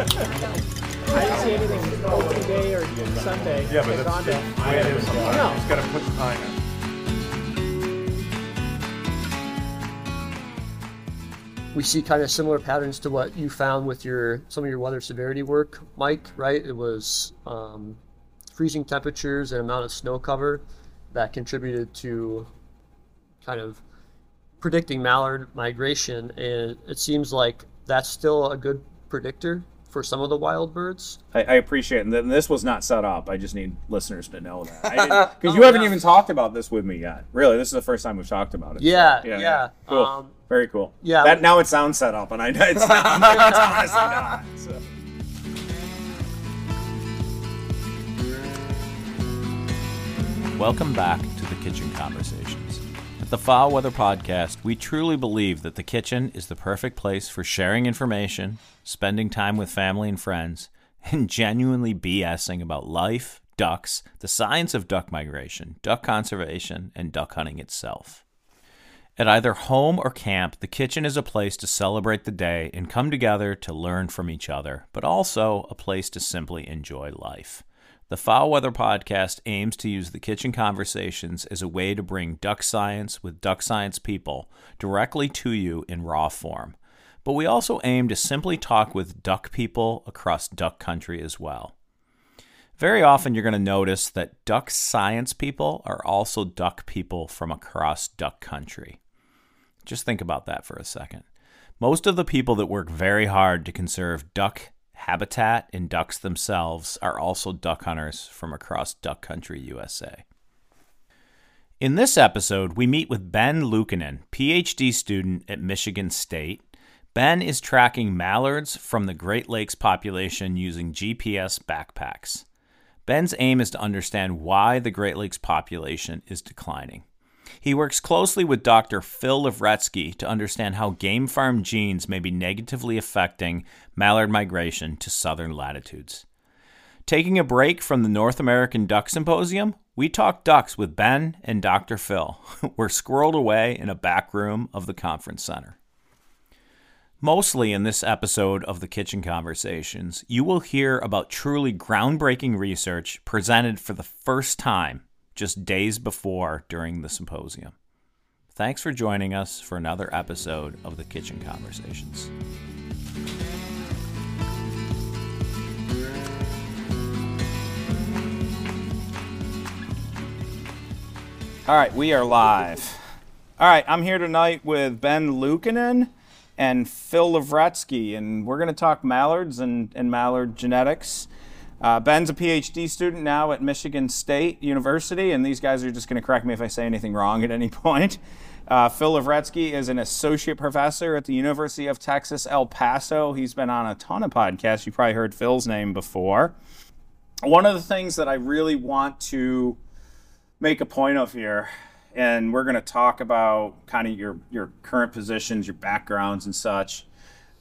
I didn't see anything both today or Sunday. Yeah, but that's the way it is sometimes. No. You just got to put the time in. We see kind of similar patterns to what you found with your some of your weather severity work, Mike, right? It was freezing temperatures and amount of snow cover that contributed to kind of predicting mallard migration. And it seems like that's still a good predictor for some of the wild birds. I appreciate it. And this was not set up. I just need listeners to know that. Because you haven't even talked about this with me yet. Really, this is the first time we've talked about it. Yeah, so, yeah. Cool. Very cool. Yeah. That, now it sounds set up, and I know it's honestly not. So. Welcome back to the Kitchen Conversations. At the Fowl Weather Podcast, we truly believe that the kitchen is the perfect place for sharing information, spending time with family and friends, and genuinely BSing about life, ducks, the science of duck migration, duck conservation, and duck hunting itself. At either home or camp, the kitchen is a place to celebrate the day and come together to learn from each other, but also a place to simply enjoy life. The Fowl Weather Podcast aims to use the kitchen conversations as a way to bring duck science with duck science people directly to you in raw form. But we also aim to simply talk with duck people across duck country as well. Very often you're going to notice that duck science people are also duck people from across duck country. Just think about that for a second. Most of the people that work very hard to conserve duck habitat and ducks themselves are also duck hunters from across duck country, USA. In this episode, we meet with Ben Luukkonen, PhD student at Michigan State. Ben is tracking mallards from the Great Lakes population using GPS backpacks. Ben's aim is to understand why the Great Lakes population is declining. He works closely with Dr. Phil Lavretsky to understand how game farm genes may be negatively affecting mallard migration to southern latitudes. Taking a break from the North American Duck Symposium, we talk ducks with Ben and Dr. Phil. We're squirreled away in a back room of the conference center. Mostly in this episode of the Kitchen Conversations, you will hear about truly groundbreaking research presented for the first time just days before during the symposium. Thanks for joining us for another episode of the Kitchen Conversations. All right, we are live. All right, I'm here tonight with Ben Luukkonen and Phil Lavretsky, and we're going to talk mallards and mallard genetics. Ben's a PhD student now at Michigan State University, and these guys are just going to correct me if I say anything wrong at any point. Phil Lavretsky is an associate professor at the University of Texas, El Paso. He's been on a ton of podcasts. You probably heard Phil's name before. One of the things that I really want to make a point of here, and we're going to talk about kind of your current positions, your backgrounds and such,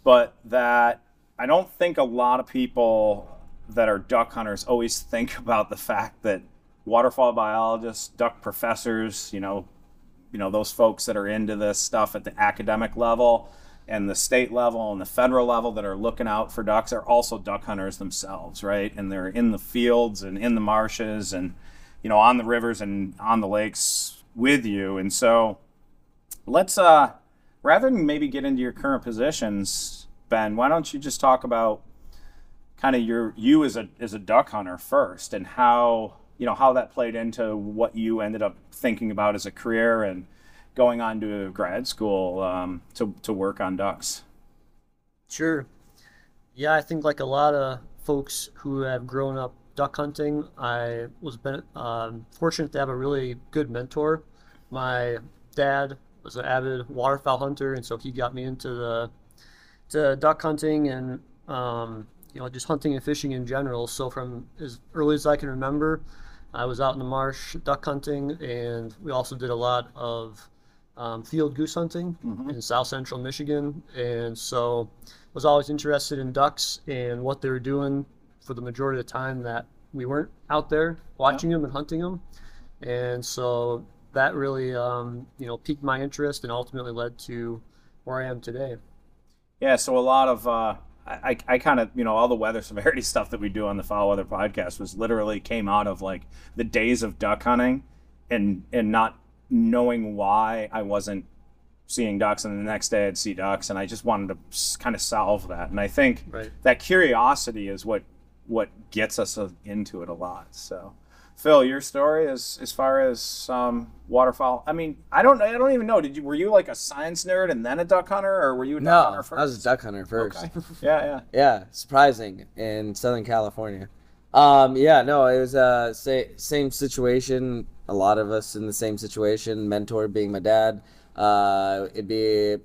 but that I don't think a lot of people that are duck hunters always think about the fact that waterfowl biologists, duck professors, you know, those folks that are into this stuff at the academic level and the state level and the federal level that are looking out for ducks are also duck hunters themselves, right? And they're in the fields and in the marshes and, you know, on the rivers and on the lakes with you. And so let's, rather than maybe get into your current positions, Ben, why don't you just talk about kind of you as a duck hunter first, and how that played into what you ended up thinking about as a career and going on to grad school to work on ducks. Sure. Yeah, I think like a lot of folks who have grown up duck hunting, I was fortunate to have a really good mentor. My dad was an avid waterfowl hunter, and so he got me into the duck hunting and just hunting and fishing in general. So from as early as I can remember, I was out in the marsh duck hunting, and we also did a lot of field goose hunting in South Central Michigan. And so was always interested in ducks and what they were doing for the majority of the time that we weren't out there watching them and hunting them. And so that really, piqued my interest and ultimately led to where I am today. Yeah. So a lot of, I kind of, you know, all the weather severity stuff that we do on the Fowl Weather Podcast was literally came out of like the days of duck hunting and not knowing why I wasn't seeing ducks, and the next day I'd see ducks, and I just wanted to kind of solve that. And I think that curiosity is what gets us into it a lot. So Phil, your story is as far as waterfowl. I mean, I don't even know. Were you like a science nerd and then a duck hunter, or were you a duck hunter first? No, I was a duck hunter first. Okay. Yeah. Surprising in Southern California. It was same situation. A lot of us in the same situation. Mentor being my dad. It'd be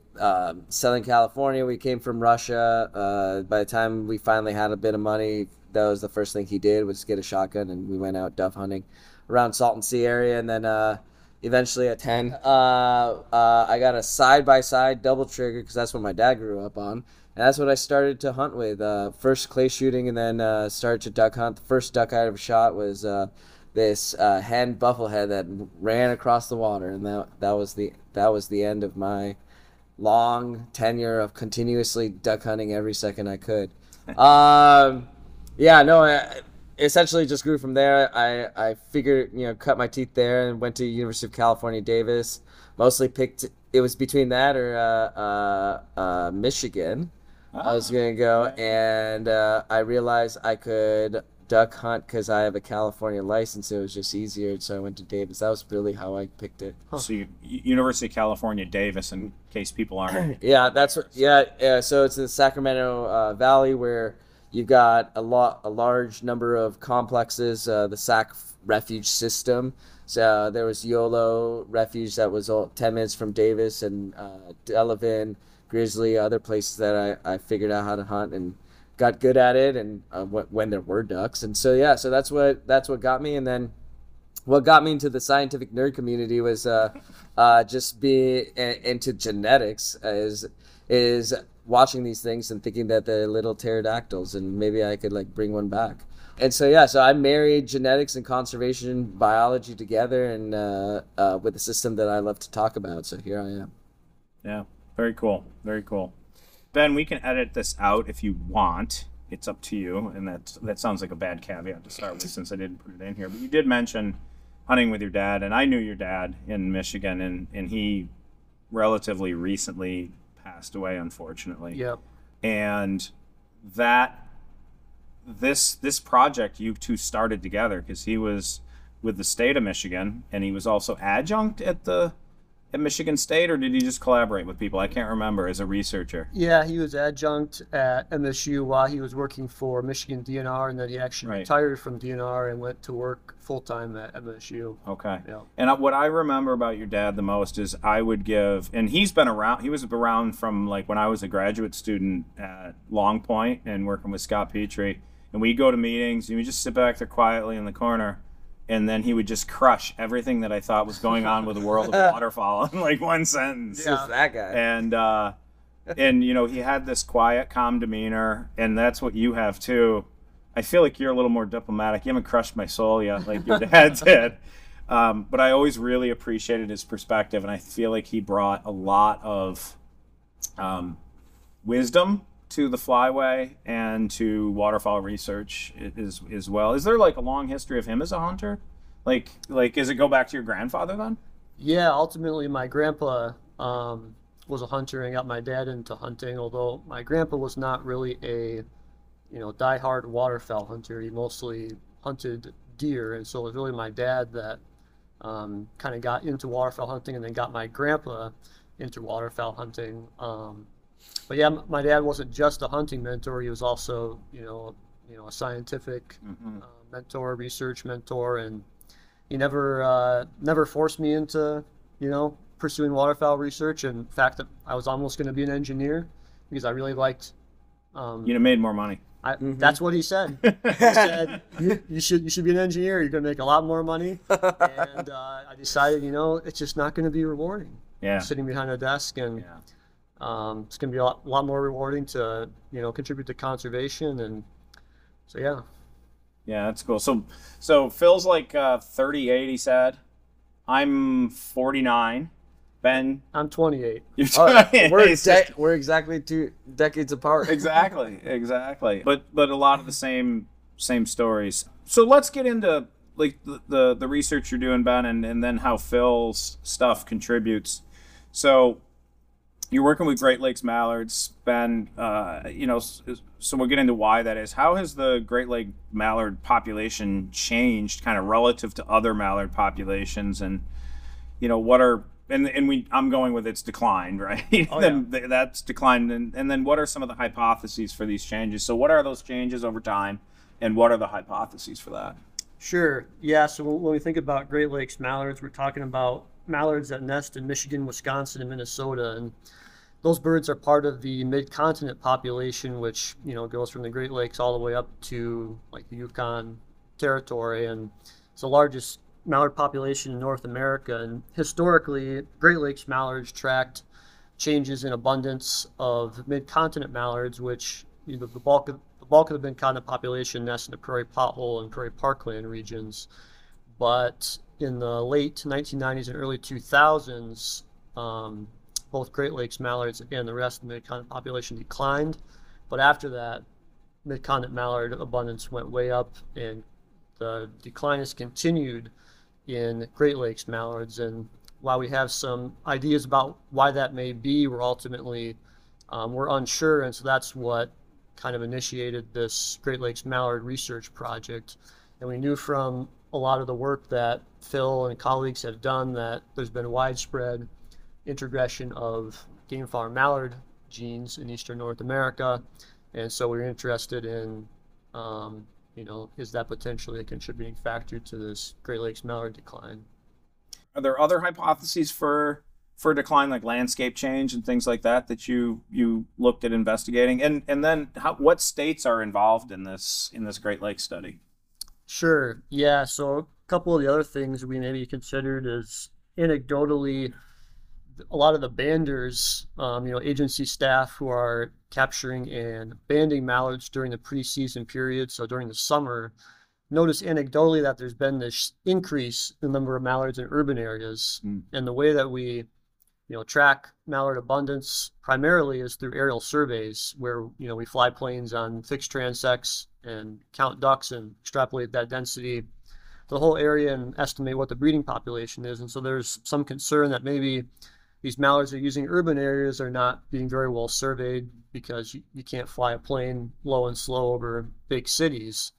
Southern California. We came from Russia. By the time we finally had a bit of money, that was the first thing he did, was get a shotgun, and we went out dove hunting around Salton Sea area. And then eventually at 10, I got a side-by-side double trigger, because that's what my dad grew up on. And that's what I started to hunt with. First clay shooting, and then started to duck hunt. The first duck I ever shot was this hen bufflehead that ran across the water. And that was the end of my long tenure of continuously duck hunting every second I could. I essentially just grew from there. I figured, cut my teeth there and went to University of California, Davis. Mostly picked, it was between that or Michigan. Oh. I was going to go, and I realized I could duck hunt because I have a California license. It was just easier, so I went to Davis. That was really how I picked it. Huh. So University of California, Davis, in case people aren't. So it's the Sacramento Valley, where you've got a large number of complexes, the Sac Refuge system. So there was Yolo Refuge that was 10 minutes from Davis, and Delavan, Grizzly, other places that I figured out how to hunt and got good at it, and when there were ducks. And so, so that's what got me. And then what got me into the scientific nerd community was just being into genetics is watching these things and thinking that they're little pterodactyls, and maybe I could bring one back. And so, so I married genetics and conservation biology together, and with a system that I love to talk about. So here I am. Yeah. Very cool. Very cool. Ben, we can edit this out if you want. It's up to you. And that sounds like a bad caveat to start with, since I didn't put it in here, but you did mention hunting with your dad, and I knew your dad in Michigan, and he relatively recently passed away, unfortunately. Yep. And that this project you two started together, because he was with the state of Michigan, and he was also adjunct at Michigan State, or did he just collaborate with people? I can't remember, as a researcher. Yeah, he was adjunct at MSU while he was working for Michigan DNR, and then he actually retired from DNR and went to work full-time at MSU. Okay. Yeah. And what I remember about your dad the most is I would give, and he was around from when I was a graduate student at Long Point and working with Scott Petrie, and we'd go to meetings, and we'd just sit back there quietly in the corner, and then he would just crush everything that I thought was going on with the world of waterfowl in one sentence. Yeah, that guy. And he had this quiet, calm demeanor, and that's what you have too. I feel like you're a little more diplomatic. You haven't crushed my soul yet, like your dad did. But I always really appreciated his perspective, and I feel like he brought a lot of wisdom to the flyway and to waterfowl research as well. Is there a long history of him as a hunter? Is it go back to your grandfather then? Yeah, ultimately my grandpa was a hunter and got my dad into hunting, although my grandpa was not really a diehard waterfowl hunter. He mostly hunted deer, and so it was really my dad that kind of got into waterfowl hunting, and then got my grandpa into waterfowl hunting. But yeah, my dad wasn't just a hunting mentor. He was also, a scientific mentor, research mentor, and he never forced me into, pursuing waterfowl research. In fact, I was almost going to be an engineer because I really liked. You'd have made more money. That's what he said. He said, you should be an engineer. You're going to make a lot more money. And I decided, it's just not going to be rewarding. Yeah. Sitting behind a desk and. Yeah. It's going to be a lot more rewarding to, contribute to conservation. And so, yeah. Yeah, that's cool. So Phil's 38, he said. I'm 49. Ben? I'm 28. You're 28. We're exactly 2 decades apart. Exactly, exactly. But a lot of the same stories. So let's get into like the research you're doing, Ben, and then how Phil's stuff contributes. So you're working with Great Lakes mallards, Ben. So we'll get into why that is. How has the Great Lake mallard population changed, kind of relative to other mallard populations, and you know what are I'm going with its decline, right? Oh, yeah. That's declined, and then what are some of the hypotheses for these changes? So what are those changes over time, and what are the hypotheses for that? Sure. Yeah. So when we think about Great Lakes mallards, we're talking about mallards that nest in Michigan, Wisconsin, and Minnesota, and those birds are part of the mid-continent population, which goes from the Great Lakes all the way up to like the Yukon territory, and it's the largest mallard population in North America. And historically, Great Lakes mallards tracked changes in abundance of mid-continent mallards, which the bulk of the mid-continent population nests in the prairie pothole and prairie parkland regions, but in the late 1990s and early 2000s, both Great Lakes mallards and the rest of the mid-continent population declined. But after that, mid-continent mallard abundance went way up, and the decline has continued in Great Lakes mallards. And while we have some ideas about why that may be, we're ultimately we're unsure, and so that's what kind of initiated this Great Lakes mallard research project. And we knew from a lot of the work that Phil and colleagues have done that there's been widespread introgression of game farm mallard genes in eastern North America, and so we're interested in is that potentially a contributing factor to this Great Lakes mallard decline? Are there other hypotheses for decline, like landscape change and things like that, that you looked at investigating? And then what states are involved in this Great Lakes study? Sure. Yeah. So a couple of the other things we maybe considered is anecdotally, a lot of the banders, agency staff who are capturing and banding mallards during the pre-season period, so during the summer, notice anecdotally that there's been this increase in the number of mallards in urban areas. Mm. And the way that we, track mallard abundance primarily is through aerial surveys, where, we fly planes on fixed transects and count ducks and extrapolate that density to the whole area and estimate what the breeding population is. And so there's some concern that maybe these mallards that are using urban areas are not being very well surveyed, because you can't fly a plane low and slow over big cities.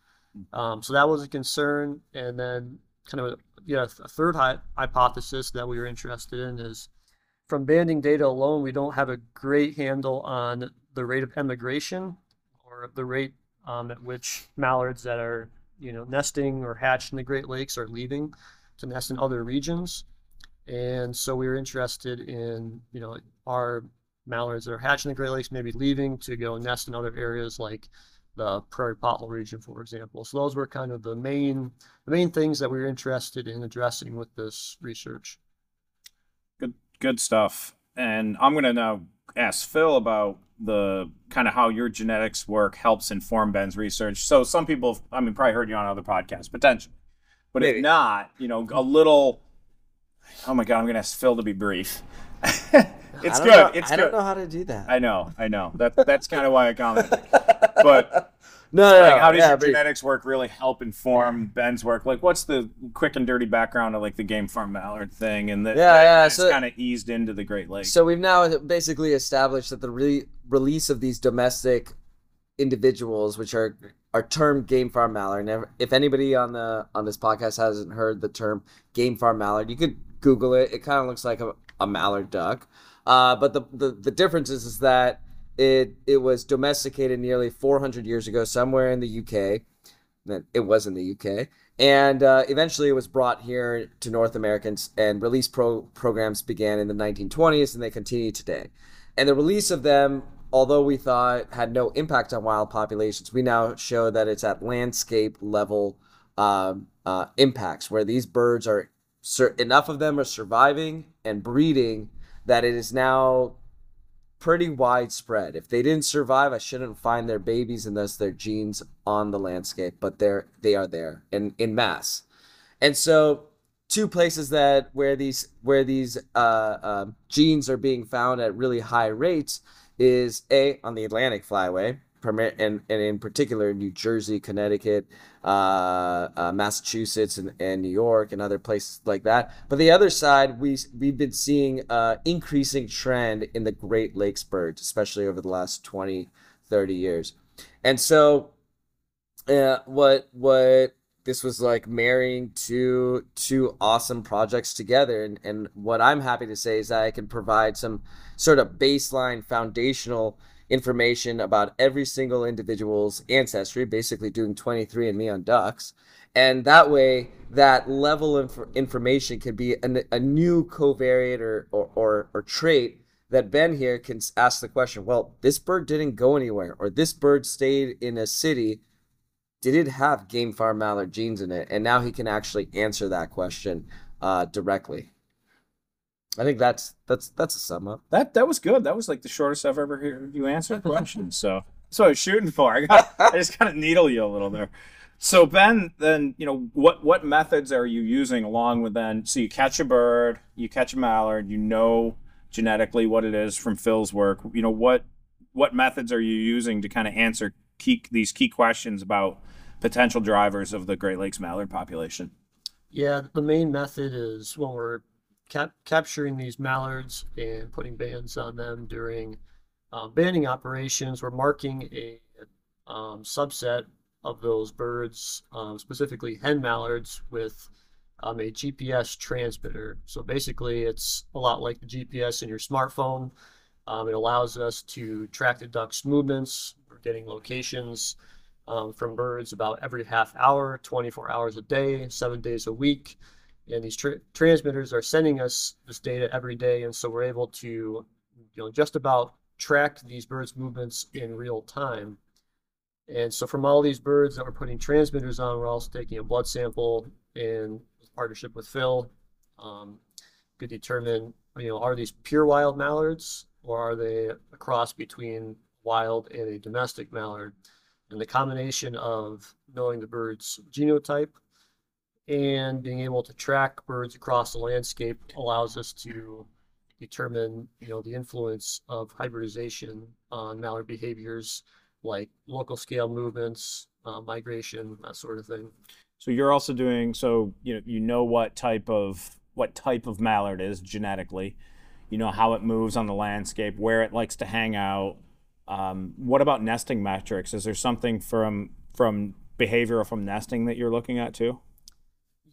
So that was a concern. And then a third hypothesis that we were interested in is, from banding data alone, we don't have a great handle on the rate of emigration, or the rate at which mallards that are nesting or hatched in the Great Lakes are leaving to nest in other regions. And so we were interested in are mallards that are hatched in the Great Lakes maybe leaving to go nest in other areas like the prairie pothole region, for example. So those were kind of the main things that we were interested in addressing with this research. Good stuff. And I'm going to now ask Phil about the kind of how your genetics work helps inform Ben's research. So some people, probably heard you on other podcasts, potentially. But maybe. If not, a little, oh my God, I'm going to ask Phil to be brief. I don't know how to do that. I know. That's kind of why I commented. But how does your genetics work really help inform Ben's work? Like, what's the quick and dirty background of like the game farm mallard thing, and it's kind of eased into the Great Lakes? So we've now basically established that the release of these domestic individuals, which are termed game farm mallard. And if anybody on this podcast hasn't heard the term game farm mallard, you could Google it. It kind of looks like a mallard duck, but the difference is that it was domesticated nearly 400 years ago somewhere in the UK. It was in the UK, and eventually it was brought here to North Americans, and release programs began in the 1920s, and they continue today. And the release of them, although we thought had no impact on wild populations, we now show that it's at landscape level impacts, where these birds are enough of them are surviving and breeding that it is now pretty widespread. If they didn't survive, I shouldn't find their babies and thus their genes on the landscape, but they are there in mass. And so two places that where these genes are being found at really high rates is A, on the Atlantic Flyway, and in particular New Jersey, Connecticut, Massachusetts, and New York, and other places like that. But the other side, we've been seeing increasing trend in the Great Lakes birds, especially over the last 20, 30 years. And so what this was like marrying two awesome projects together. And what I'm happy to say is that I can provide some sort of baseline foundational information about every single individual's ancestry, basically doing 23andMe on ducks. And that way, that level of information can be a new covariate or trait that Ben here can ask the question, well, this bird didn't go anywhere, or this bird stayed in a city. Did it have game farm mallard genes in it? And now he can actually answer that question directly. I think that's a sum up. That was good. That was like the shortest I've ever heard you answer a question. So that's what I was shooting for. I just kind of needle you a little there. So Ben, then what methods are you using along with then? So you catch a bird, you catch a mallard, genetically what it is from Phil's work. What methods are you using to kind of answer these key questions about potential drivers of the Great Lakes mallard population? Yeah, the main method is when we're capturing these mallards and putting bands on them during banding operations. We're marking a subset of those birds, specifically hen mallards, with a GPS transmitter. So basically, it's a lot like the GPS in your smartphone. It allows us to track the duck's movements. We're getting locations from birds about every half hour, 24 hours a day, 7 days a week. And these transmitters are sending us this data every day, and so we're able to, just about track these birds' movements in real time. And so from all these birds that we're putting transmitters on, we're also taking a blood sample in partnership with Phil to determine, are these pure wild mallards, or are they a cross between wild and a domestic mallard? And the combination of knowing the bird's genotype and being able to track birds across the landscape allows us to determine, the influence of hybridization on mallard behaviors, like local scale movements, migration, that sort of thing. So you're also doing, what type of mallard is genetically, how it moves on the landscape, where it likes to hang out. What about nesting metrics? Is there something from behavior or from nesting that you're looking at too?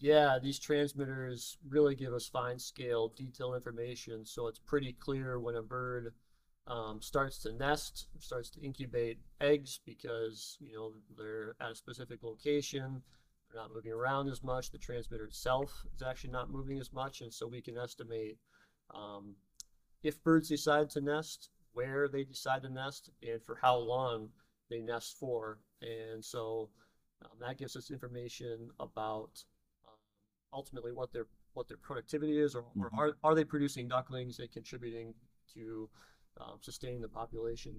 Yeah, these transmitters really give us fine scale, detailed information. So it's pretty clear when a bird starts to nest, starts to incubate eggs, because they're at a specific location, they're not moving around as much. The transmitter itself is actually not moving as much, and so we can estimate if birds decide to nest, where they decide to nest, and for how long they nest for. And so that gives us information about ultimately what their productivity is, or are they producing ducklings and contributing to sustaining the population.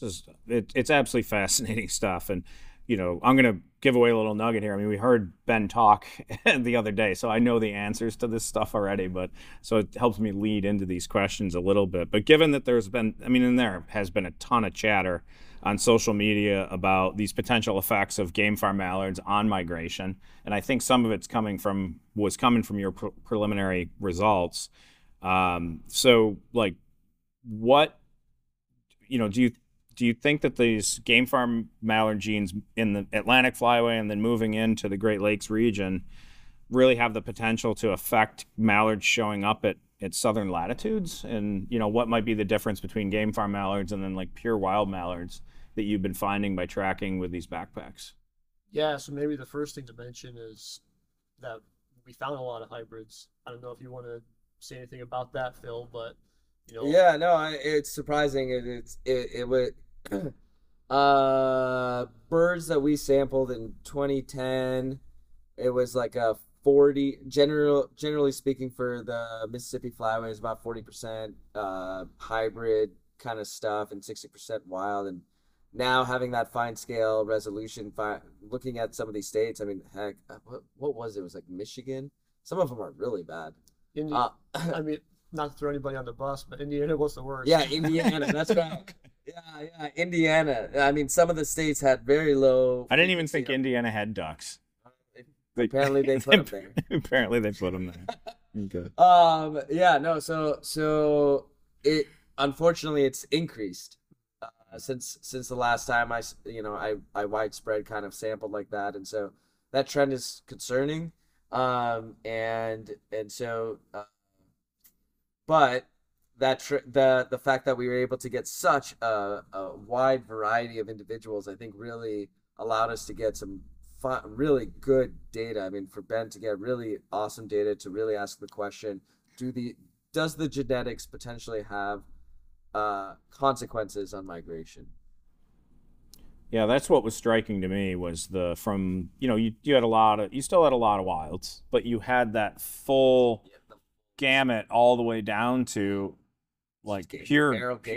It's absolutely fascinating stuff. And I'm going to give away a little nugget here. I mean, we heard Ben talk the other day, so I know the answers to this stuff already, but so it helps me lead into these questions a little bit. But given that there has been a ton of chatter on social media about these potential effects of game farm mallards on migration, and I think some of it's coming from your preliminary results. Do you think that these game farm mallard genes in the Atlantic Flyway and then moving into the Great Lakes region really have the potential to affect mallards showing up at southern latitudes? And, what might be the difference between game farm mallards and then like pure wild mallards that you've been finding by tracking with these backpacks? Yeah, so maybe the first thing to mention is that we found a lot of hybrids. I don't know if you want to say anything about that, Phil, but... Yeah, no, it's surprising. Birds that we sampled in 2010, it was like a 40, generally speaking for the Mississippi Flyway, is about 40% hybrid kind of stuff and 60% wild. And now having that fine scale resolution, looking at some of these states, I mean, heck, what was it? It was like Michigan Some of them are really bad. I mean, not to throw anybody on the bus, but Indiana was the worst. Yeah, Indiana. That's right. Yeah, Indiana. I mean, some of the states had very low. I didn't even think Indiana had ducks. Apparently they put them there. Okay. So it unfortunately it's increased since the last time I widespread kind of sampled like that, and so that trend is concerning. But that the fact that we were able to get such a wide variety of individuals, I think, really allowed us to get some really good data. I mean, for Ben to get really awesome data to really ask the question: does the genetics potentially have consequences on migration? Yeah, that's what was striking to me was you still had a lot of wilds, but you had that full gamut all the way down to like pure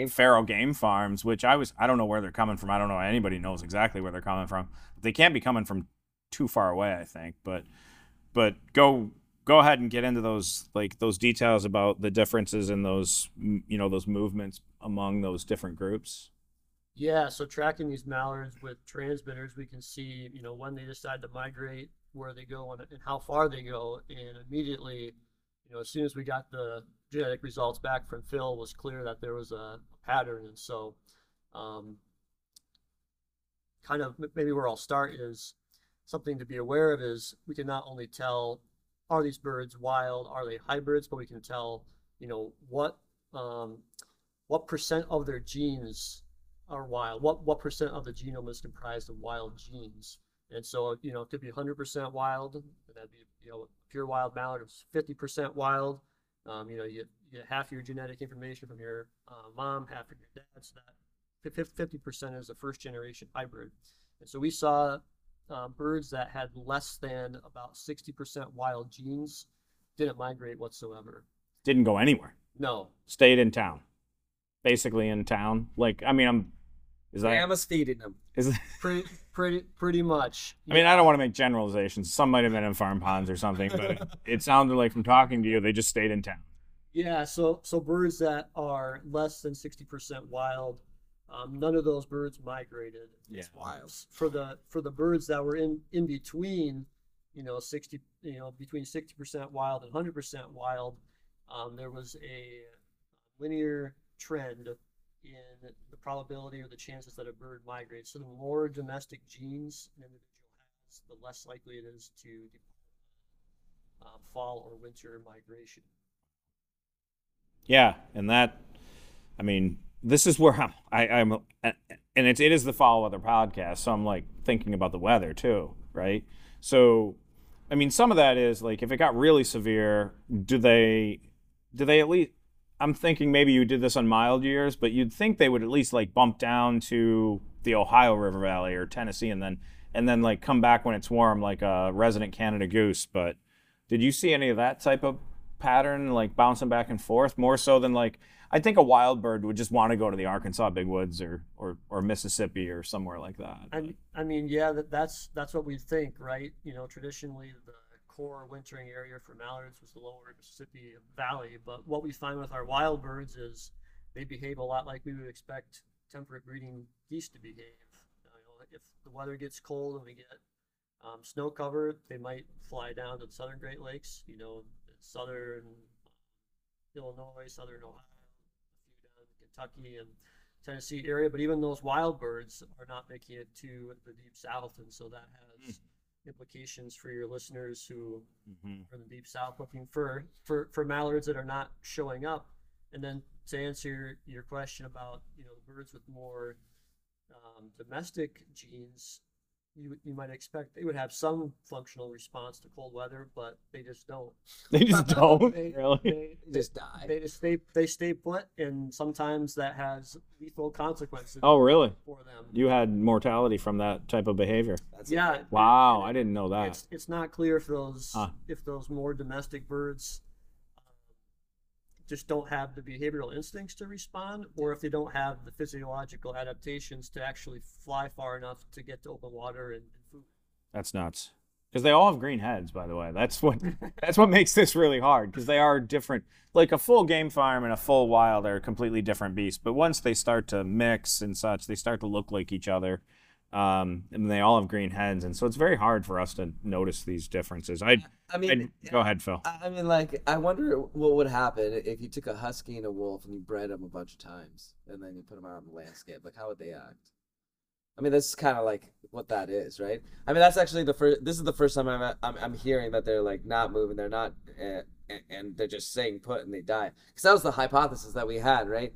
feral game farms, which I don't know where they're coming from. I don't know anybody knows exactly where they're coming from. They can't be coming from too far away, I think. But go ahead and get into those details about the differences in those movements among those different groups. Yeah, so tracking these mallards with transmitters, we can see when they decide to migrate, where they go, and how far they go, and immediately. As soon as we got the genetic results back from Phil, it was clear that there was a pattern. And so kind of maybe where I'll start is something to be aware of is we can not only tell, are these birds wild, are they hybrids, but we can tell, what percent of their genes are wild, what percent of the genome is comprised of wild genes. And so, it could be 100% wild, and that'd be, pure wild mallard is 50% wild. You get half your genetic information from your mom, half from your dad. So that 50% is a first generation hybrid. And so we saw birds that had less than about 60% wild genes didn't migrate whatsoever. Didn't go anywhere. No. Stayed in town. Basically in town. Grandma's feeding them. Pretty much. I mean, I don't want to make generalizations. Some might have been in farm ponds or something, but it sounded like from talking to you, they just stayed in town. Yeah, so birds that are less than 60% wild, none of those birds migrated. Yeah. Wild. For the birds that were in between, between 60% wild and 100% wild, there was a linear trend in the probability or the chances that a bird migrates. So the more domestic genes an individual has, the less likely it is to fall or winter migration. Yeah, and this is where I'm and it is the Fowl Weather Podcast, so I'm like thinking about the weather too, right? So, I mean, some of that is like if it got really severe, do they at least? I'm thinking maybe you did this on mild years, but you'd think they would at least like bump down to the Ohio River Valley or Tennessee and then like come back when it's warm like a resident Canada goose. But did you see any of that type of pattern like bouncing back and forth more so than like I think a wild bird would just want to go to the Arkansas Big Woods or Mississippi or somewhere like that? That's what we think, right? Traditionally the core wintering area for mallards was the lower Mississippi Valley, but what we find with our wild birds is they behave a lot like we would expect temperate breeding geese to behave. If the weather gets cold and we get snow cover, they might fly down to the southern Great Lakes, southern Illinois, southern Ohio, Kentucky and Tennessee area, but even those wild birds are not making it to the deep south, and so that has implications for your listeners who are in the deep south looking for mallards that are not showing up. And then to answer your question about the birds with more domestic genes, you might expect they would have some functional response to cold weather, but they just don't. They just don't. They just die. They stay put, and sometimes that has lethal consequences. Oh, really? For them, you had mortality from that type of behavior. Wow, I didn't know that. It's not clear if those more domestic birds just don't have the behavioral instincts to respond, or if they don't have the physiological adaptations to actually fly far enough to get to open water and food. That's nuts. because they all have green heads, by the way. That's what makes this really hard, because they are different. Like a full game farm and a full wild are completely different beasts, but once they start to mix and such, they start to look like each other. And they all have green heads, and so it's very hard for us to notice these differences. Go ahead, Phil. I mean, like, I wonder what would happen if you took a husky and a wolf and you bred them a bunch of times, and then you put them out on the landscape. Like, how would they act? I mean, this is kind of like what that is, right? I mean, that's actually the first time I'm hearing that they're like not moving, they're not, and they're just staying put and they die, because that was the hypothesis that we had, right?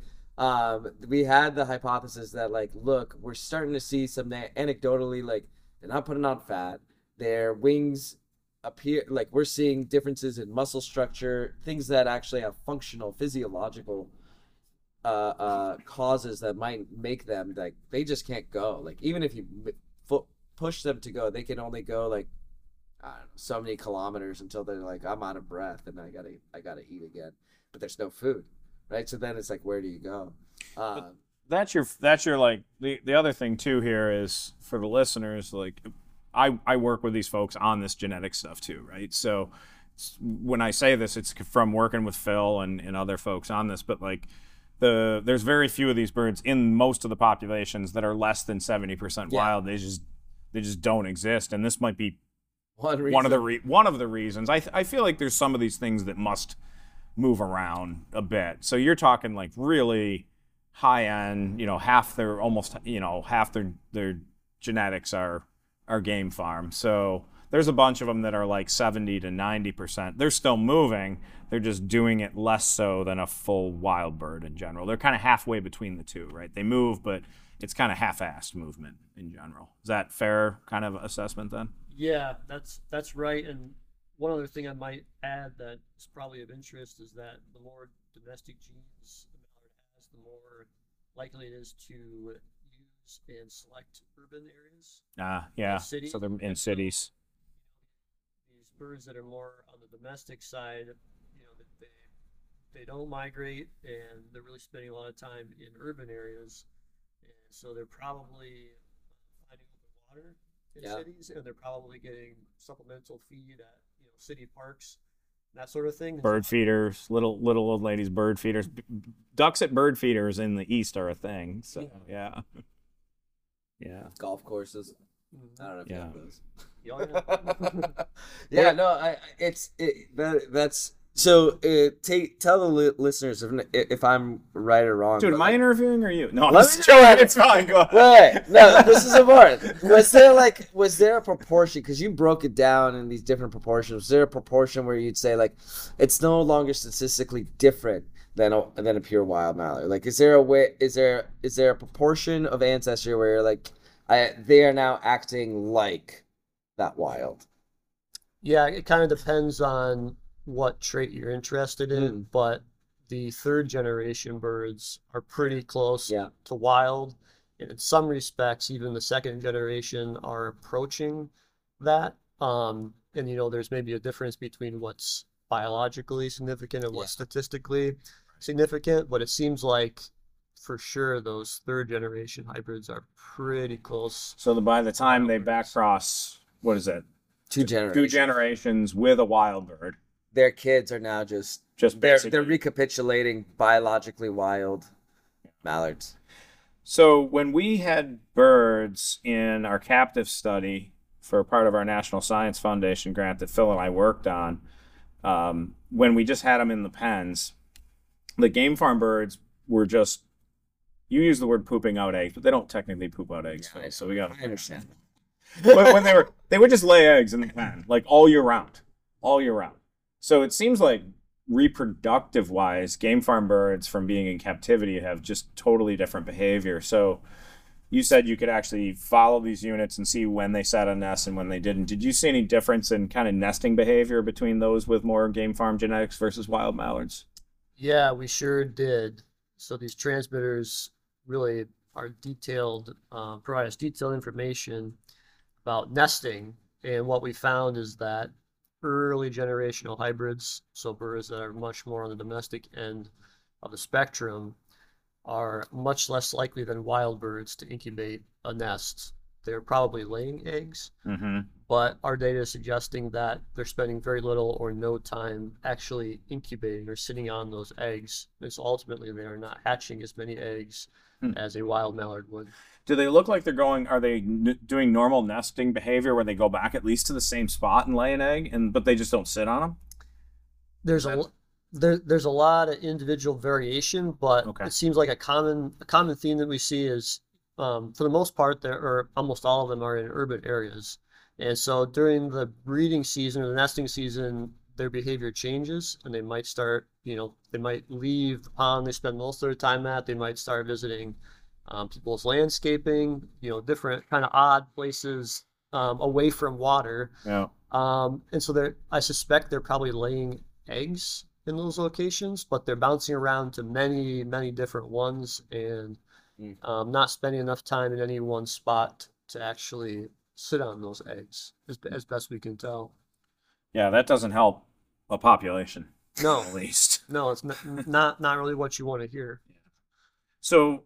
We had the hypothesis that, like, look, we're starting to see some anecdotally, like, they're not putting on fat, their wings appear, like, we're seeing differences in muscle structure, things that actually have functional, physiological causes that might make them, like, they just can't go. Like, even if you push them to go, they can only go, like, I don't know, so many kilometers until they're like, I'm out of breath and I gotta eat again, but there's no food. Right, so then it's like, where do you go? That's your like the other thing too here is for the listeners, like I work with these folks on this genetic stuff too, right? So when I say this, it's from working with Phil and other folks on this, but like there's very few of these birds in most of the populations that are less than 70% wild. They just don't exist, and this might be one of the reasons. I feel like there's some of these things that must move around a bit. So you're talking like really high end, you know, half their genetics are game farm. So there's a bunch of them that are like 70 to 90%. They're still moving. They're just doing it less so than a full wild bird in general. They're kind of halfway between the two, right? They move, but it's kind of half-assed movement in general. Is that fair kind of assessment then? Yeah, that's right. And one other thing I might add that is probably of interest is that the more domestic genes the mallard has, the more likely it is to use and select urban areas. So they're in cities. These birds that are more on the domestic side, you know, they don't migrate, and they're really spending a lot of time in urban areas, and so they're probably finding open water in cities, and they're probably getting supplemental feed at city parks, that sort of thing. Bird feeders, little old ladies, bird feeders. Ducks at bird feeders in the East are a thing. So yeah. Golf courses. I don't know if you have those. Tell the listeners if I'm right or wrong. Dude, am I interviewing or you? No, let's chill out. It's fine. Go ahead. Wait, no, this is important. Was there a proportion? Because you broke it down in these different proportions. Was there a proportion where you'd say like, it's no longer statistically different than a pure wild mallard? Like, is there a proportion of ancestry where you're like, they are now acting like that wild? Yeah, it kind of depends on what trait you're interested in, but the third generation birds are pretty close to wild, and in some respects even the second generation are approaching that, and you know, there's maybe a difference between what's biologically significant and what's statistically significant, but it seems like for sure those third generation hybrids are pretty close. So by the time they backcross, what is it, two generations with a wild bird, their kids are now they're recapitulating biologically wild mallards. So when we had birds in our captive study for part of our National Science Foundation grant that Phil and I worked on, when we just had them in the pens, the game farm birds were just, you use the word pooping out eggs, but they don't technically poop out eggs. Yeah, so we got to understand. But when they would just lay eggs in the pen, like all year round. So it seems like reproductive-wise, game farm birds from being in captivity have just totally different behavior. So you said you could actually follow these units and see when they set a nest and when they didn't. Did you see any difference in kind of nesting behavior between those with more game farm genetics versus wild mallards? Yeah, we sure did. So these transmitters really are detailed, provide us detailed information about nesting. And what we found is that early generational hybrids, so birds that are much more on the domestic end of the spectrum, are much less likely than wild birds to incubate a nest. They're probably laying eggs, but our data is suggesting that they're spending very little or no time actually incubating or sitting on those eggs, because ultimately they are not hatching as many eggs as a wild mallard would. Do they look like they're going, are they doing normal nesting behavior where they go back at least to the same spot and lay an egg, and but they just don't sit on them? There's a lot of individual variation, but it seems like a common theme that we see is for the most part, almost all of them are in urban areas. And so during the breeding season or the nesting season, their behavior changes, and they might start, they might leave the pond they spend most of their time at. They might start visiting people's landscaping, different kind of odd places away from water. Yeah. And so I suspect they're probably laying eggs in those locations, but they're bouncing around to many, many different ones and not spending enough time in any one spot to actually sit on those eggs, as best we can tell. Yeah, that doesn't help a population. No, at least. No, it's not really what you want to hear. So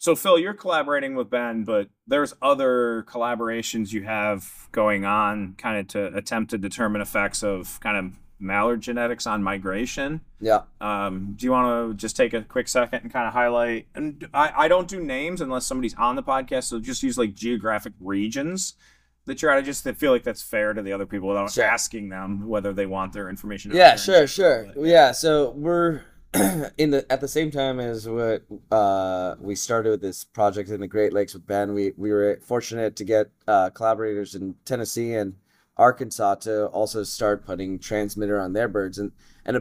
Phil, you're collaborating with Ben, but there's other collaborations you have going on, kind of to attempt to determine effects of kind of mallard genetics on migration. Yeah. Do you want to just take a quick second and kind of highlight? And I don't do names unless somebody's on the podcast, so just use like geographic regions that you're at. I just feel like that's fair to the other people without asking them whether they want their information. Yeah, sure. Yeah, so we're at the same time as what we started with this project in the Great Lakes with Ben. We were fortunate to get collaborators in Tennessee and Arkansas to also start putting transmitter on their birds, and a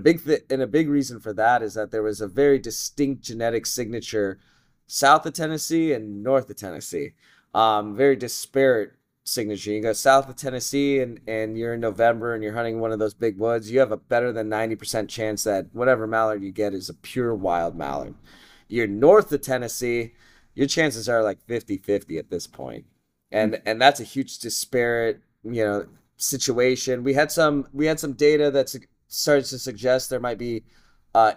big reason for that is that there was a very distinct genetic signature south of Tennessee and north of Tennessee, very disparate signature. You go south of Tennessee and you're in November and you're hunting one of those big woods, you have a better than 90% chance that whatever mallard you get is a pure wild mallard. You're north of Tennessee, your chances are like 50-50 at this point, and that's a huge disparate situation. We had some data that starts to suggest there might be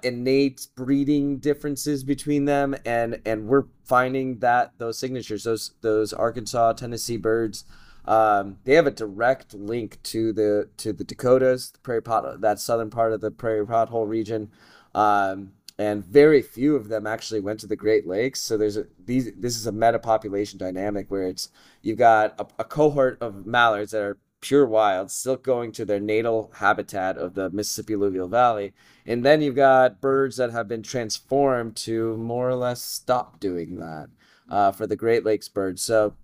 innate breeding differences between them, and we're finding that those signatures, those Arkansas, Tennessee birds, they have a direct link to the Dakotas, the prairie pot, that southern part of the prairie pothole region, and very few of them actually went to the Great Lakes. So this is a metapopulation dynamic where you've got a cohort of mallards that are pure wild, still going to their natal habitat of the Mississippi Alluvial Valley. And then you've got birds that have been transformed to more or less stop doing that for the Great Lakes birds. So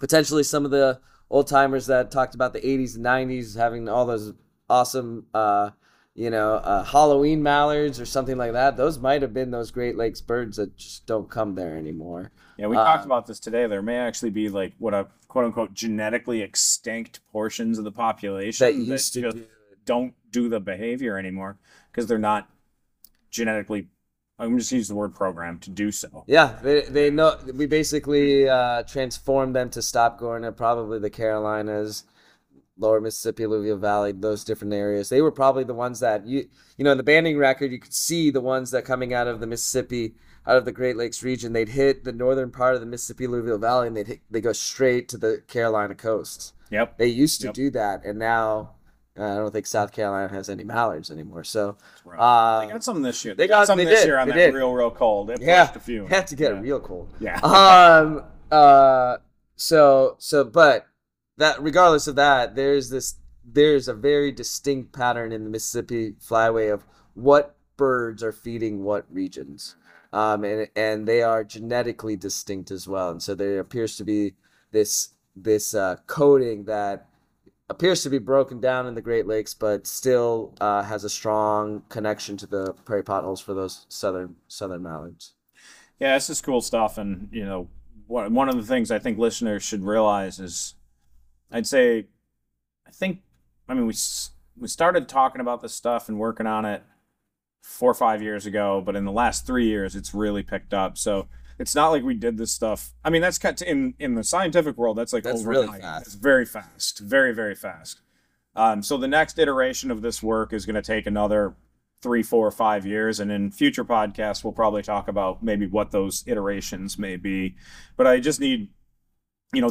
potentially some of the old timers that talked about the 80s and 90s having all those awesome, Halloween mallards or something like that, those might have been those Great Lakes birds that just don't come there anymore. Yeah, we talked about this today. There may actually be like what a quote-unquote genetically extinct portions of the population that don't do the behavior anymore because they're not genetically, I'm just use the word programmed to do so. Yeah, they know. We basically transformed them to stop going to probably the Carolinas, lower Mississippi Alluvial Valley, those different areas. They were probably the ones that, in the banding record, you could see the ones that coming out of the Mississippi, out of the Great Lakes region, they'd hit the northern part of the Mississippi Alluvial Valley and they go straight to the Carolina coast. Yep. They used to do that, and now I don't think South Carolina has any mallards anymore. So they got some this year. They got some this year on that real, real cold. It pushed a few. You had to get a real cold. Yeah. But that regardless of that, there's a very distinct pattern in the Mississippi Flyway of what birds are feeding what regions. And they are genetically distinct as well. And so there appears to be this coding that appears to be broken down in the Great Lakes, but still has a strong connection to the prairie potholes for those southern mallards. Yeah, this is cool stuff. And, one of the things I think listeners should realize is, we started talking about this stuff and working on it 4 or 5 years ago, but in the last 3 years, it's really picked up. So it's not like we did this stuff. I mean, that's cut to, in the scientific world, that's like overnight. Really fast. It's very fast, very, very fast. So the next iteration of this work is going to take another 3, 4, 5 years. And in future podcasts, we'll probably talk about maybe what those iterations may be, but I just need,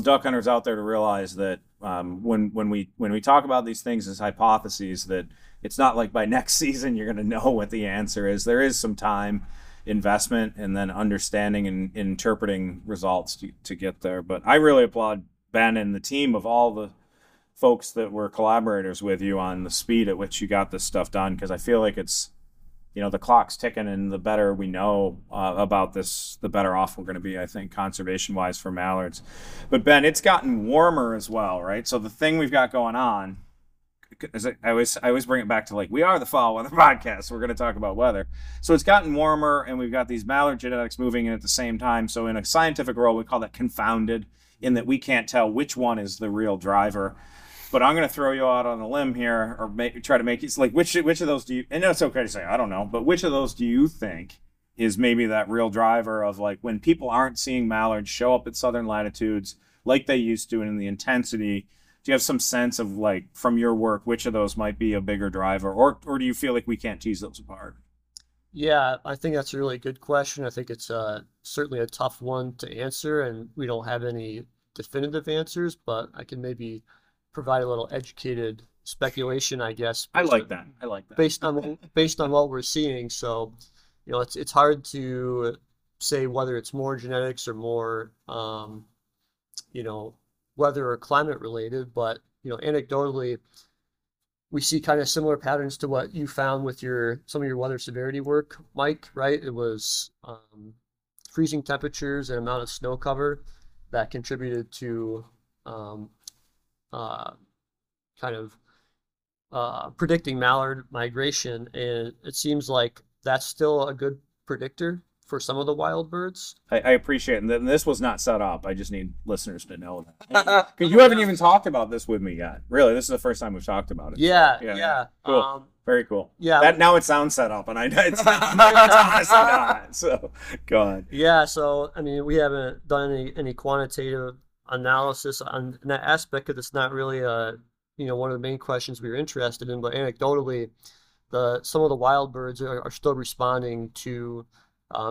duck hunters out there to realize that when we talk about these things as hypotheses, that it's not like by next season you're going to know what the answer is. There is some time investment and then understanding and interpreting results to get there. But I really applaud Ben and the team of all the folks that were collaborators with you on the speed at which you got this stuff done, because I feel like it's, you know, the clock's ticking, and the better we know about this, the better off we're going to be, I think, conservation-wise for mallards. But Ben, it's gotten warmer as well, right? So the thing we've got going on, as I always bring it back to, like, we are the Fowl Weather Podcast, so we're going to talk about weather. So it's gotten warmer, and we've got these mallard genetics moving in at the same time. So in a scientific world, we call that confounded, in that we can't tell which one is the real driver. But I'm going to throw you out on a limb here, or try to make it like, which of those do you, and it's okay to say, I don't know, but which of those do you think is maybe that real driver of, like, when people aren't seeing mallards show up at southern latitudes like they used to and in the intensity? Do you have some sense of, like, from your work, which of those might be a bigger driver, or do you feel like we can't tease those apart? Yeah, I think that's a really good question. I think it's certainly a tough one to answer, and we don't have any definitive answers, but I can maybe provide a little educated speculation, I guess. I like that. Based on what we're seeing. So, you know, it's hard to say whether it's more genetics or more, you know, weather or climate related. But, you know, anecdotally, we see kind of similar patterns to what you found with some of your weather severity work, Mike, right? It was freezing temperatures and amount of snow cover that contributed to kind of predicting mallard migration, and it seems like that's still a good predictor for some of the wild birds. I appreciate it, and this was not set up. I just need listeners to know that, because you haven't even talked about this with me yet. Really, this is the first time we've talked about it. Yeah. Cool. Very cool. Yeah. That, now it sounds set up, and it's honestly not. So go ahead. Yeah. So I mean, we haven't done any quantitative analysis on that aspect, because it's not really one of the main questions we were interested in. But anecdotally, some of the wild birds are still responding to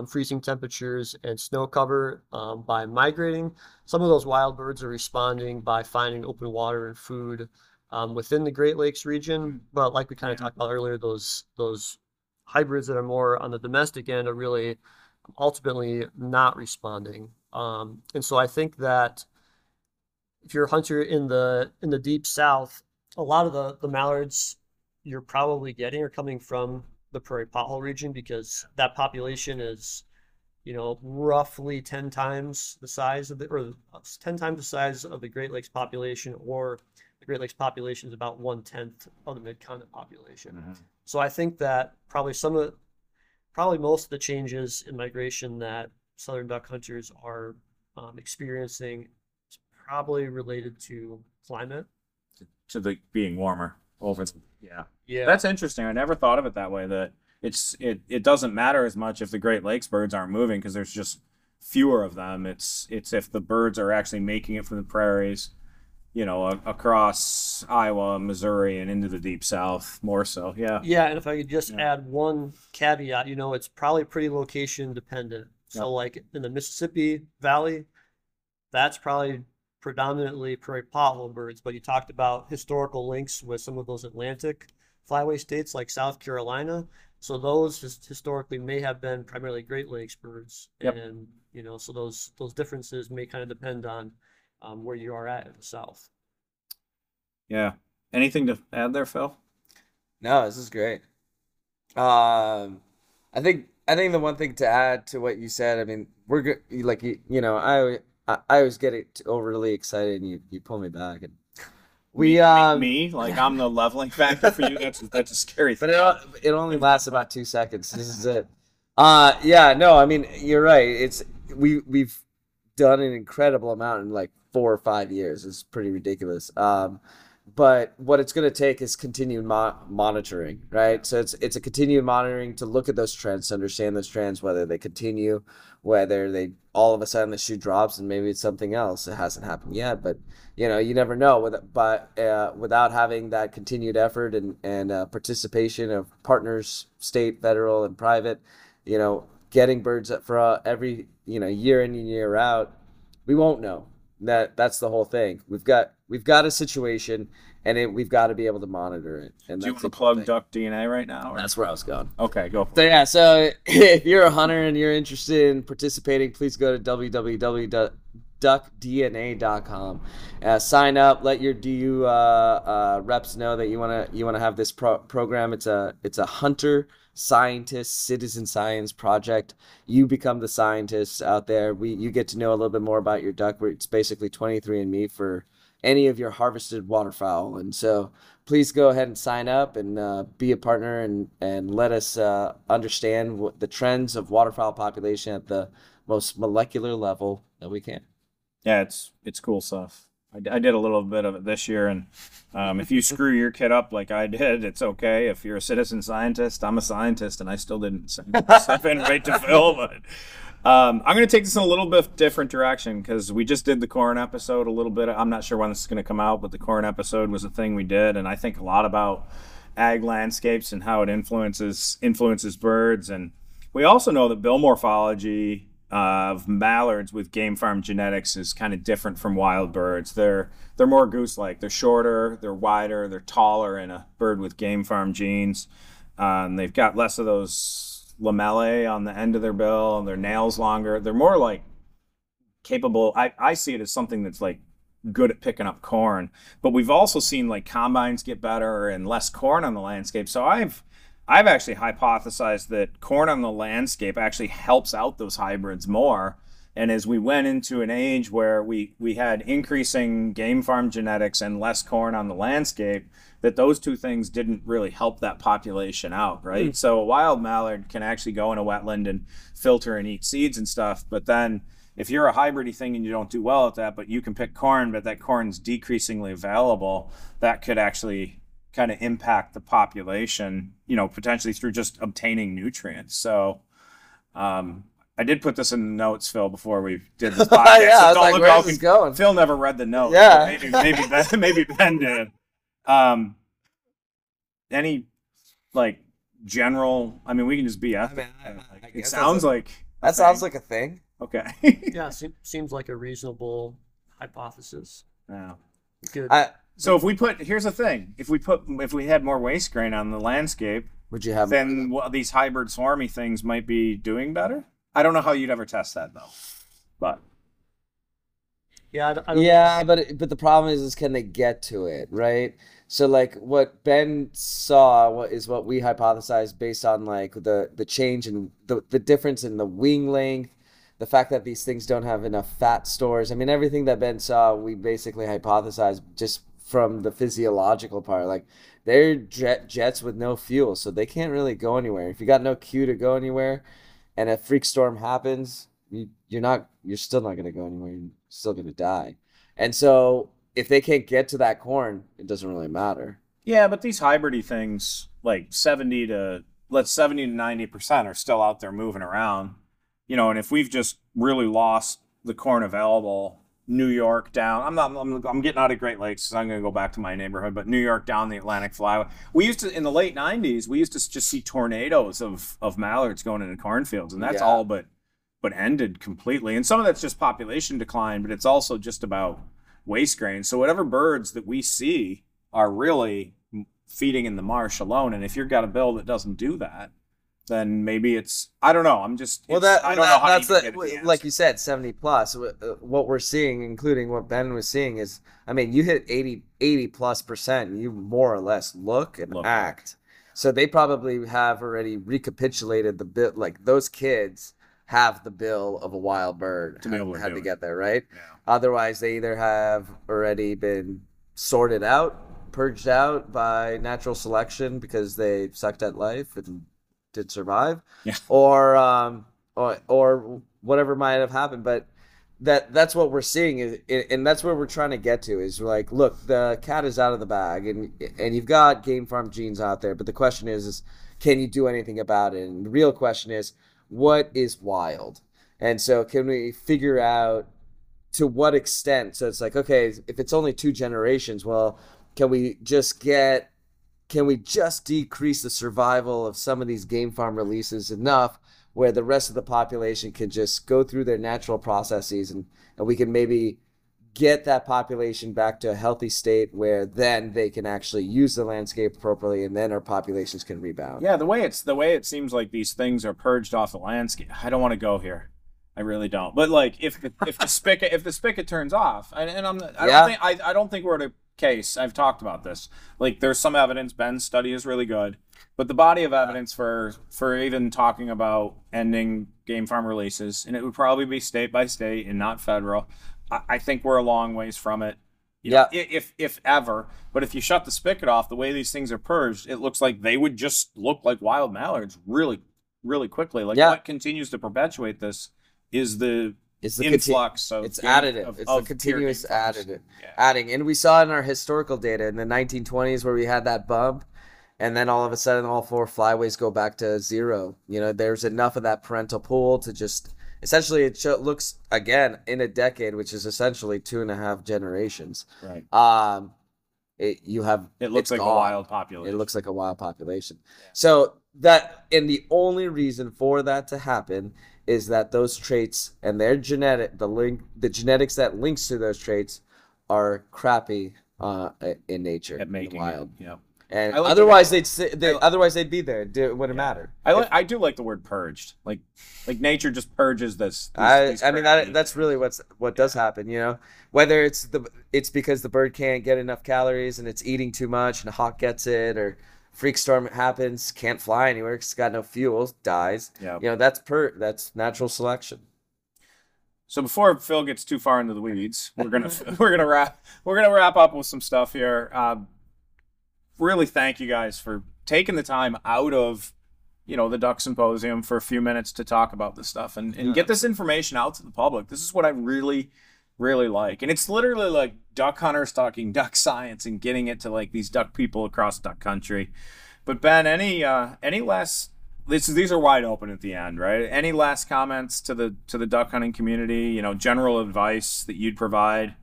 freezing temperatures and snow cover by migrating. Some of those wild birds are responding by finding open water and food within the Great Lakes region. But like we kind of talked about earlier, those hybrids that are more on the domestic end are really ultimately not responding. And so I think that if you're a hunter in the deep south, a lot of the mallards you're probably getting are coming from the prairie pothole region, because that population is, you know, roughly 10 times the size of the Great Lakes population, or the Great Lakes population is about 1/10 of the mid-continent population. Mm-hmm. So I think that most of the changes in migration that southern duck hunters are experiencing is probably related to climate, to the being warmer over. Yeah. That's interesting. I never thought of it that way, that it doesn't matter as much if the Great Lakes birds aren't moving, because there's just fewer of them. It's if the birds are actually making it from the prairies, you know, across Iowa, Missouri, and into the deep south more so. Yeah. Yeah. And if I could just add one caveat, you know, it's probably pretty location dependent. So like in the Mississippi Valley, that's probably predominantly prairie pothole birds, but you talked about historical links with some of those Atlantic Flyway states like South Carolina. So those historically may have been primarily Great Lakes birds. Yep. And, you know, so those differences may kind of depend on where you are at in the South. Yeah. Anything to add there, Phil? No, this is great. I think the one thing to add to what you said, I mean, we're good. Like, you know, I always get it overly excited, and you pull me back, and me like I'm the leveling factor for you. That's a scary thing. But it only lasts about 2 seconds. This is it. Yeah, no, I mean, you're right. It's we've done an incredible amount in like 4 or 5 years. It's pretty ridiculous. But what it's going to take is continued monitoring, right? So it's a continued monitoring to look at those trends, to understand those trends, whether they continue, whether they all of a sudden the shoe drops and maybe it's something else. It hasn't happened yet, but you know, you never know. But without having that continued effort and participation of partners, state, federal, and private, you know, getting birds for every, you know, year in and year out, we won't know. that's the whole thing. We've got a situation, and we've got to be able to monitor it. And do you want to plug Duck DNA right now? Or? That's where I was going. Okay, go for it. So yeah, so if you're a hunter and you're interested in participating, please go to www.duckdna.com. Sign up. Let your DU reps know that you wanna have this program. It's a hunter scientist citizen science project. You become the scientists out there. You get to know a little bit more about your duck. It's basically 23andMe for any of your harvested waterfowl. And so please go ahead and sign up and be a partner and let us understand what the trends of waterfowl population at the most molecular level that we can. Yeah, it's cool stuff. I did a little bit of it this year, and if you screw your kid up like I did, it's okay. If you're a citizen scientist, I'm a scientist, and I still didn't send stuff in right to Phil. But I'm going to take this in a little bit different direction because we just did the corn episode a little bit. I'm not sure when this is going to come out, but the corn episode was a thing we did, and I think a lot about ag landscapes and how it influences birds. And we also know that bill morphology of mallards with game farm genetics is kind of different from wild birds. They're more goose-like. They're shorter, they're wider, they're taller in a bird with game farm genes. They've got less of those lamellae on the end of their bill and their nails longer. They're more like capable. I see it as something that's like good at picking up corn. But we've also seen like combines get better and less corn on the landscape. So I've actually hypothesized that corn on the landscape actually helps out those hybrids more. And as we went into an age where we had increasing game farm genetics and less corn on the landscape, that those two things didn't really help that population out, right? Mm. So a wild mallard can actually go in a wetland and filter and eat seeds and stuff. But then if you're a hybridy thing and you don't do well at that, but you can pick corn, but that corn's decreasingly available, that could actually kind of impact the population, you know, potentially through just obtaining nutrients. So I did put this in the notes, Phil, before we did this podcast. Yeah, so I was like, where's this going? Phil never read the notes. Yeah. Maybe Ben did. Any like general, I mean, we can just be at it sounds like that thing. Sounds like a thing. Okay. Yeah, seems like a reasonable hypothesis. Yeah. Good. So if we had more waste grain on the landscape, these hybrid swarmy things might be doing better. I don't know how you'd ever test that though, but yeah, but the problem is can they get to it, right? So like what Ben saw is what we hypothesized based on like the change in the difference in the wing length. The fact that these things don't have enough fat stores. I mean, everything that Ben saw, we basically hypothesized just from the physiological part. Like, they're jets with no fuel, so they can't really go anywhere. If you got no cue to go anywhere, and a freak storm happens, you're still not going to go anywhere. You're still going to die. And so, if they can't get to that corn, it doesn't really matter. Yeah, but these hybridy things, like 70 to 90% are still out there moving around. You know, and if we've just really lost the corn available, New York down, I'm getting out of Great Lakes, so I'm going to go back to my neighborhood, but New York down the Atlantic Flyway. We used to, in the late 90s, just see tornadoes of mallards going into cornfields, and that's all but ended completely. And some of that's just population decline, but it's also just about waste grain. So whatever birds that we see are really feeding in the marsh alone, and if you've got a bill that doesn't do that, then maybe it's, I don't know. Like you said, 70 plus. What we're seeing, including what Ben was seeing, is, I mean, you hit 80+%, you more or less look and act. So they probably have already recapitulated the bill. Like those kids have the bill of a wild bird to get there, right? Yeah. Otherwise, they either have already been sorted out, purged out by natural selection because they sucked at life and did survive, or whatever might have happened, but that's what we're seeing, and that's where we're trying to get to. Is like, look, the cat is out of the bag, and you've got game farm genes out there, but the question is can you do anything about it? And the real question is, what is wild? And so, can we figure out to what extent? So it's like, okay, if it's only 2 generations, well, can we just decrease the survival of some of these game farm releases enough where the rest of the population can just go through their natural processes and we can maybe get that population back to a healthy state where then they can actually use the landscape appropriately, and then our populations can rebound. Yeah, the way it seems like these things are purged off the landscape. I don't want to go here. I really don't. But like if the spigot turns off, and I don't think we're at a case. I've talked about this. Like there's some evidence. Ben's study is really good, but the body of evidence for even talking about ending game farm releases, and it would probably be state by state and not federal. I think we're a long ways from it, you know, if ever. But if you shut the spigot off, the way these things are purged, it looks like they would just look like wild mallards really, really quickly. What continues to perpetuate this is the influx of... It's additive. It's the continuous additive. Yeah. Adding. And we saw in our historical data in the 1920s where we had that bump, and then all of a sudden all four flyways go back to zero. You know, there's enough of that parental pool to just... Essentially, it looks, again, in a decade, which is essentially 2.5 generations. Right. It looks like a wild population. It looks like a wild population. Yeah. So that, and the only reason for that to happen is that those traits and their genetics that links to those traits are crappy in nature. At making in the wild. It, yeah. And like otherwise they'd be there. It wouldn't matter. I do like the word purged. Like nature just purges this. That's really what does happen. You know, whether it's because the bird can't get enough calories and it's eating too much, and a hawk gets it, or freak storm happens, can't fly anywhere, 'cause it's got no fuel, dies. Yeah. You know, that's natural selection. So before Phil gets too far into the weeds, we're gonna wrap up with some stuff here. Really thank you guys for taking the time out of, you know, the Duck Symposium for a few minutes to talk about this stuff and get this information out to the public. This is what I really, really like. And it's literally like duck hunters talking duck science and getting it to like these duck people across duck country. But Ben, these are wide open at the end, right? Any last comments to the duck hunting community, you know, general advice that you'd provide?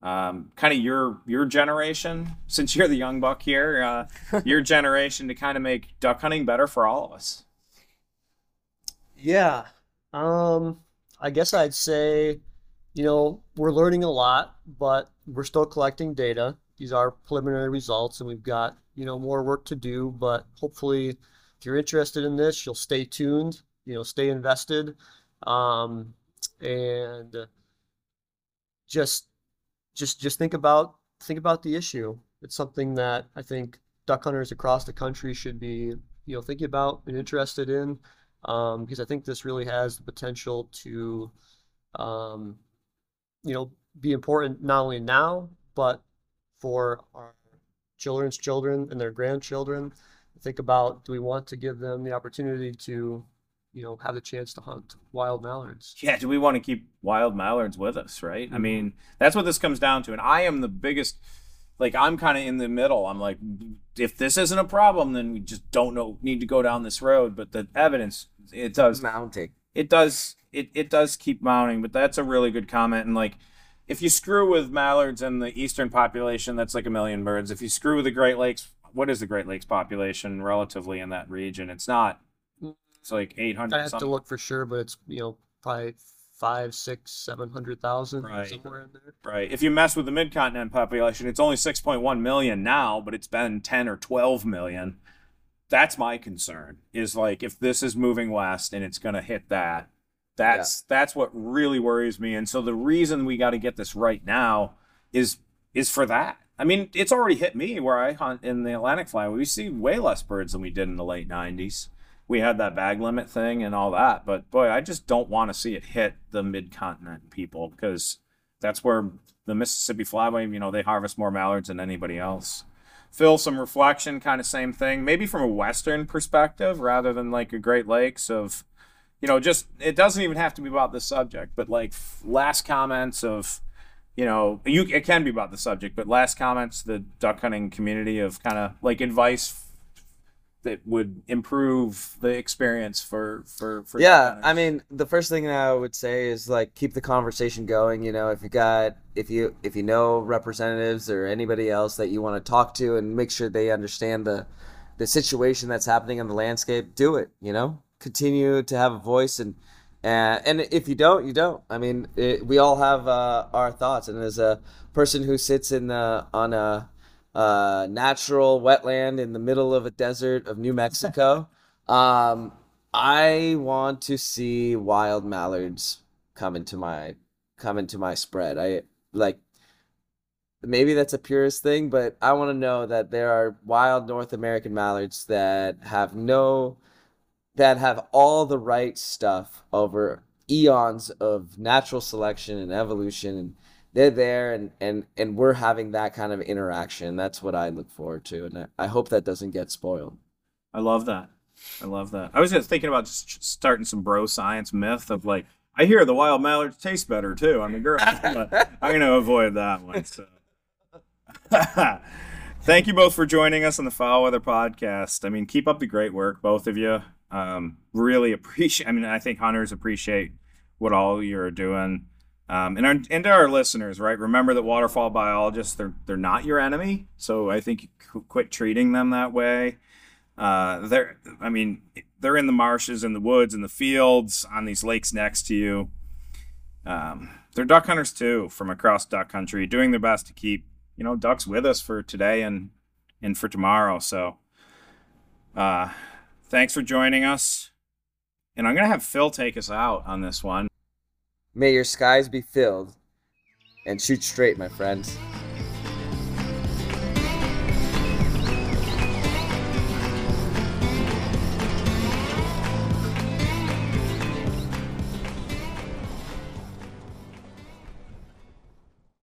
Kind of your generation, since you're the young buck here, your generation to kind of make duck hunting better for all of us. Yeah. I guess I'd say, you know, we're learning a lot, but we're still collecting data. These are preliminary results, and we've got, you know, more work to do, but hopefully if you're interested in this, you'll stay tuned, you know, stay invested, and just think about the issue. It's something that I think duck hunters across the country should be, you know, thinking about and interested in, because I think this really has the potential to, you know, be important not only now, but for our children's children and their grandchildren. Think about, do we want to give them the opportunity to, you know, have the chance to hunt wild mallards? Yeah, do we want to keep wild mallards with us, right? Mm-hmm. I mean, that's what this comes down to. And I am the biggest, like, I'm kind of in the middle. I'm like, if this isn't a problem, then we just need to go down this road. But the evidence, it does. Mounting. It does keep mounting, but that's a really good comment. And like, if you screw with mallards in the eastern population, that's like a million birds. If you screw with the Great Lakes, what is the Great Lakes population relatively in that region? It's not. It's like 800. I have something to look for sure, but it's, you know, probably 500,000, 600,000, 700,000, right, somewhere in there. Right. If you mess with the mid-continent population, it's only 6.1 million now, but it's been 10 or 12 million. That's my concern. Is like if this is moving west and it's going to hit that, that's what really worries me. And so the reason we got to get this right now is for that. I mean, it's already hit me where I hunt in the Atlantic Flyway. We see way less birds than we did in the late 90s. We had that bag limit thing and all that, but boy, I just don't want to see it hit the mid-continent people, because that's where the Mississippi Flyway, you know, they harvest more mallards than anybody else. Phil, some reflection, kind of same thing, maybe from a Western perspective rather than like a Great Lakes of, you know, just, it doesn't even have to be about this subject, but like last comments of, you know, it can be about the subject, but last comments, the duck hunting community of kind of like advice that would improve the experience for yeah. I mean, the first thing that I would say is like keep the conversation going. You know, if you know representatives or anybody else that you want to talk to and make sure they understand the situation that's happening on the landscape, do it. You know, continue to have a voice and And if you don't, you don't. I mean, we all have our thoughts. And as a person who sits on a natural wetland in the middle of a desert of New Mexico, I want to see wild mallards come into my spread. I like, maybe that's a purist thing, but I want to know that there are wild North American mallards that have all the right stuff over eons of natural selection and evolution, and they're there, and we're having that kind of interaction. That's what I look forward to, and I hope that doesn't get spoiled. I love that. I was just thinking about just starting some bro science myth of like, I hear the wild mallards taste better too. I'm a girl, but I'm going to avoid that one. So. Thank you both for joining us on the Fowl Weather Podcast. I mean, keep up the great work, both of you. Really appreciate, I mean, I think hunters appreciate what all you're doing. And to our listeners, right? Remember that waterfowl biologists, they're not your enemy. So I think you quit treating them that way. They're in the marshes, in the woods, in the fields, on these lakes next to you. They're duck hunters too, from across duck country, doing their best to keep, ducks with us for today and for tomorrow. So, thanks for joining us. And I'm going to have Phil take us out on this one. May your skies be filled, and shoot straight, my friends.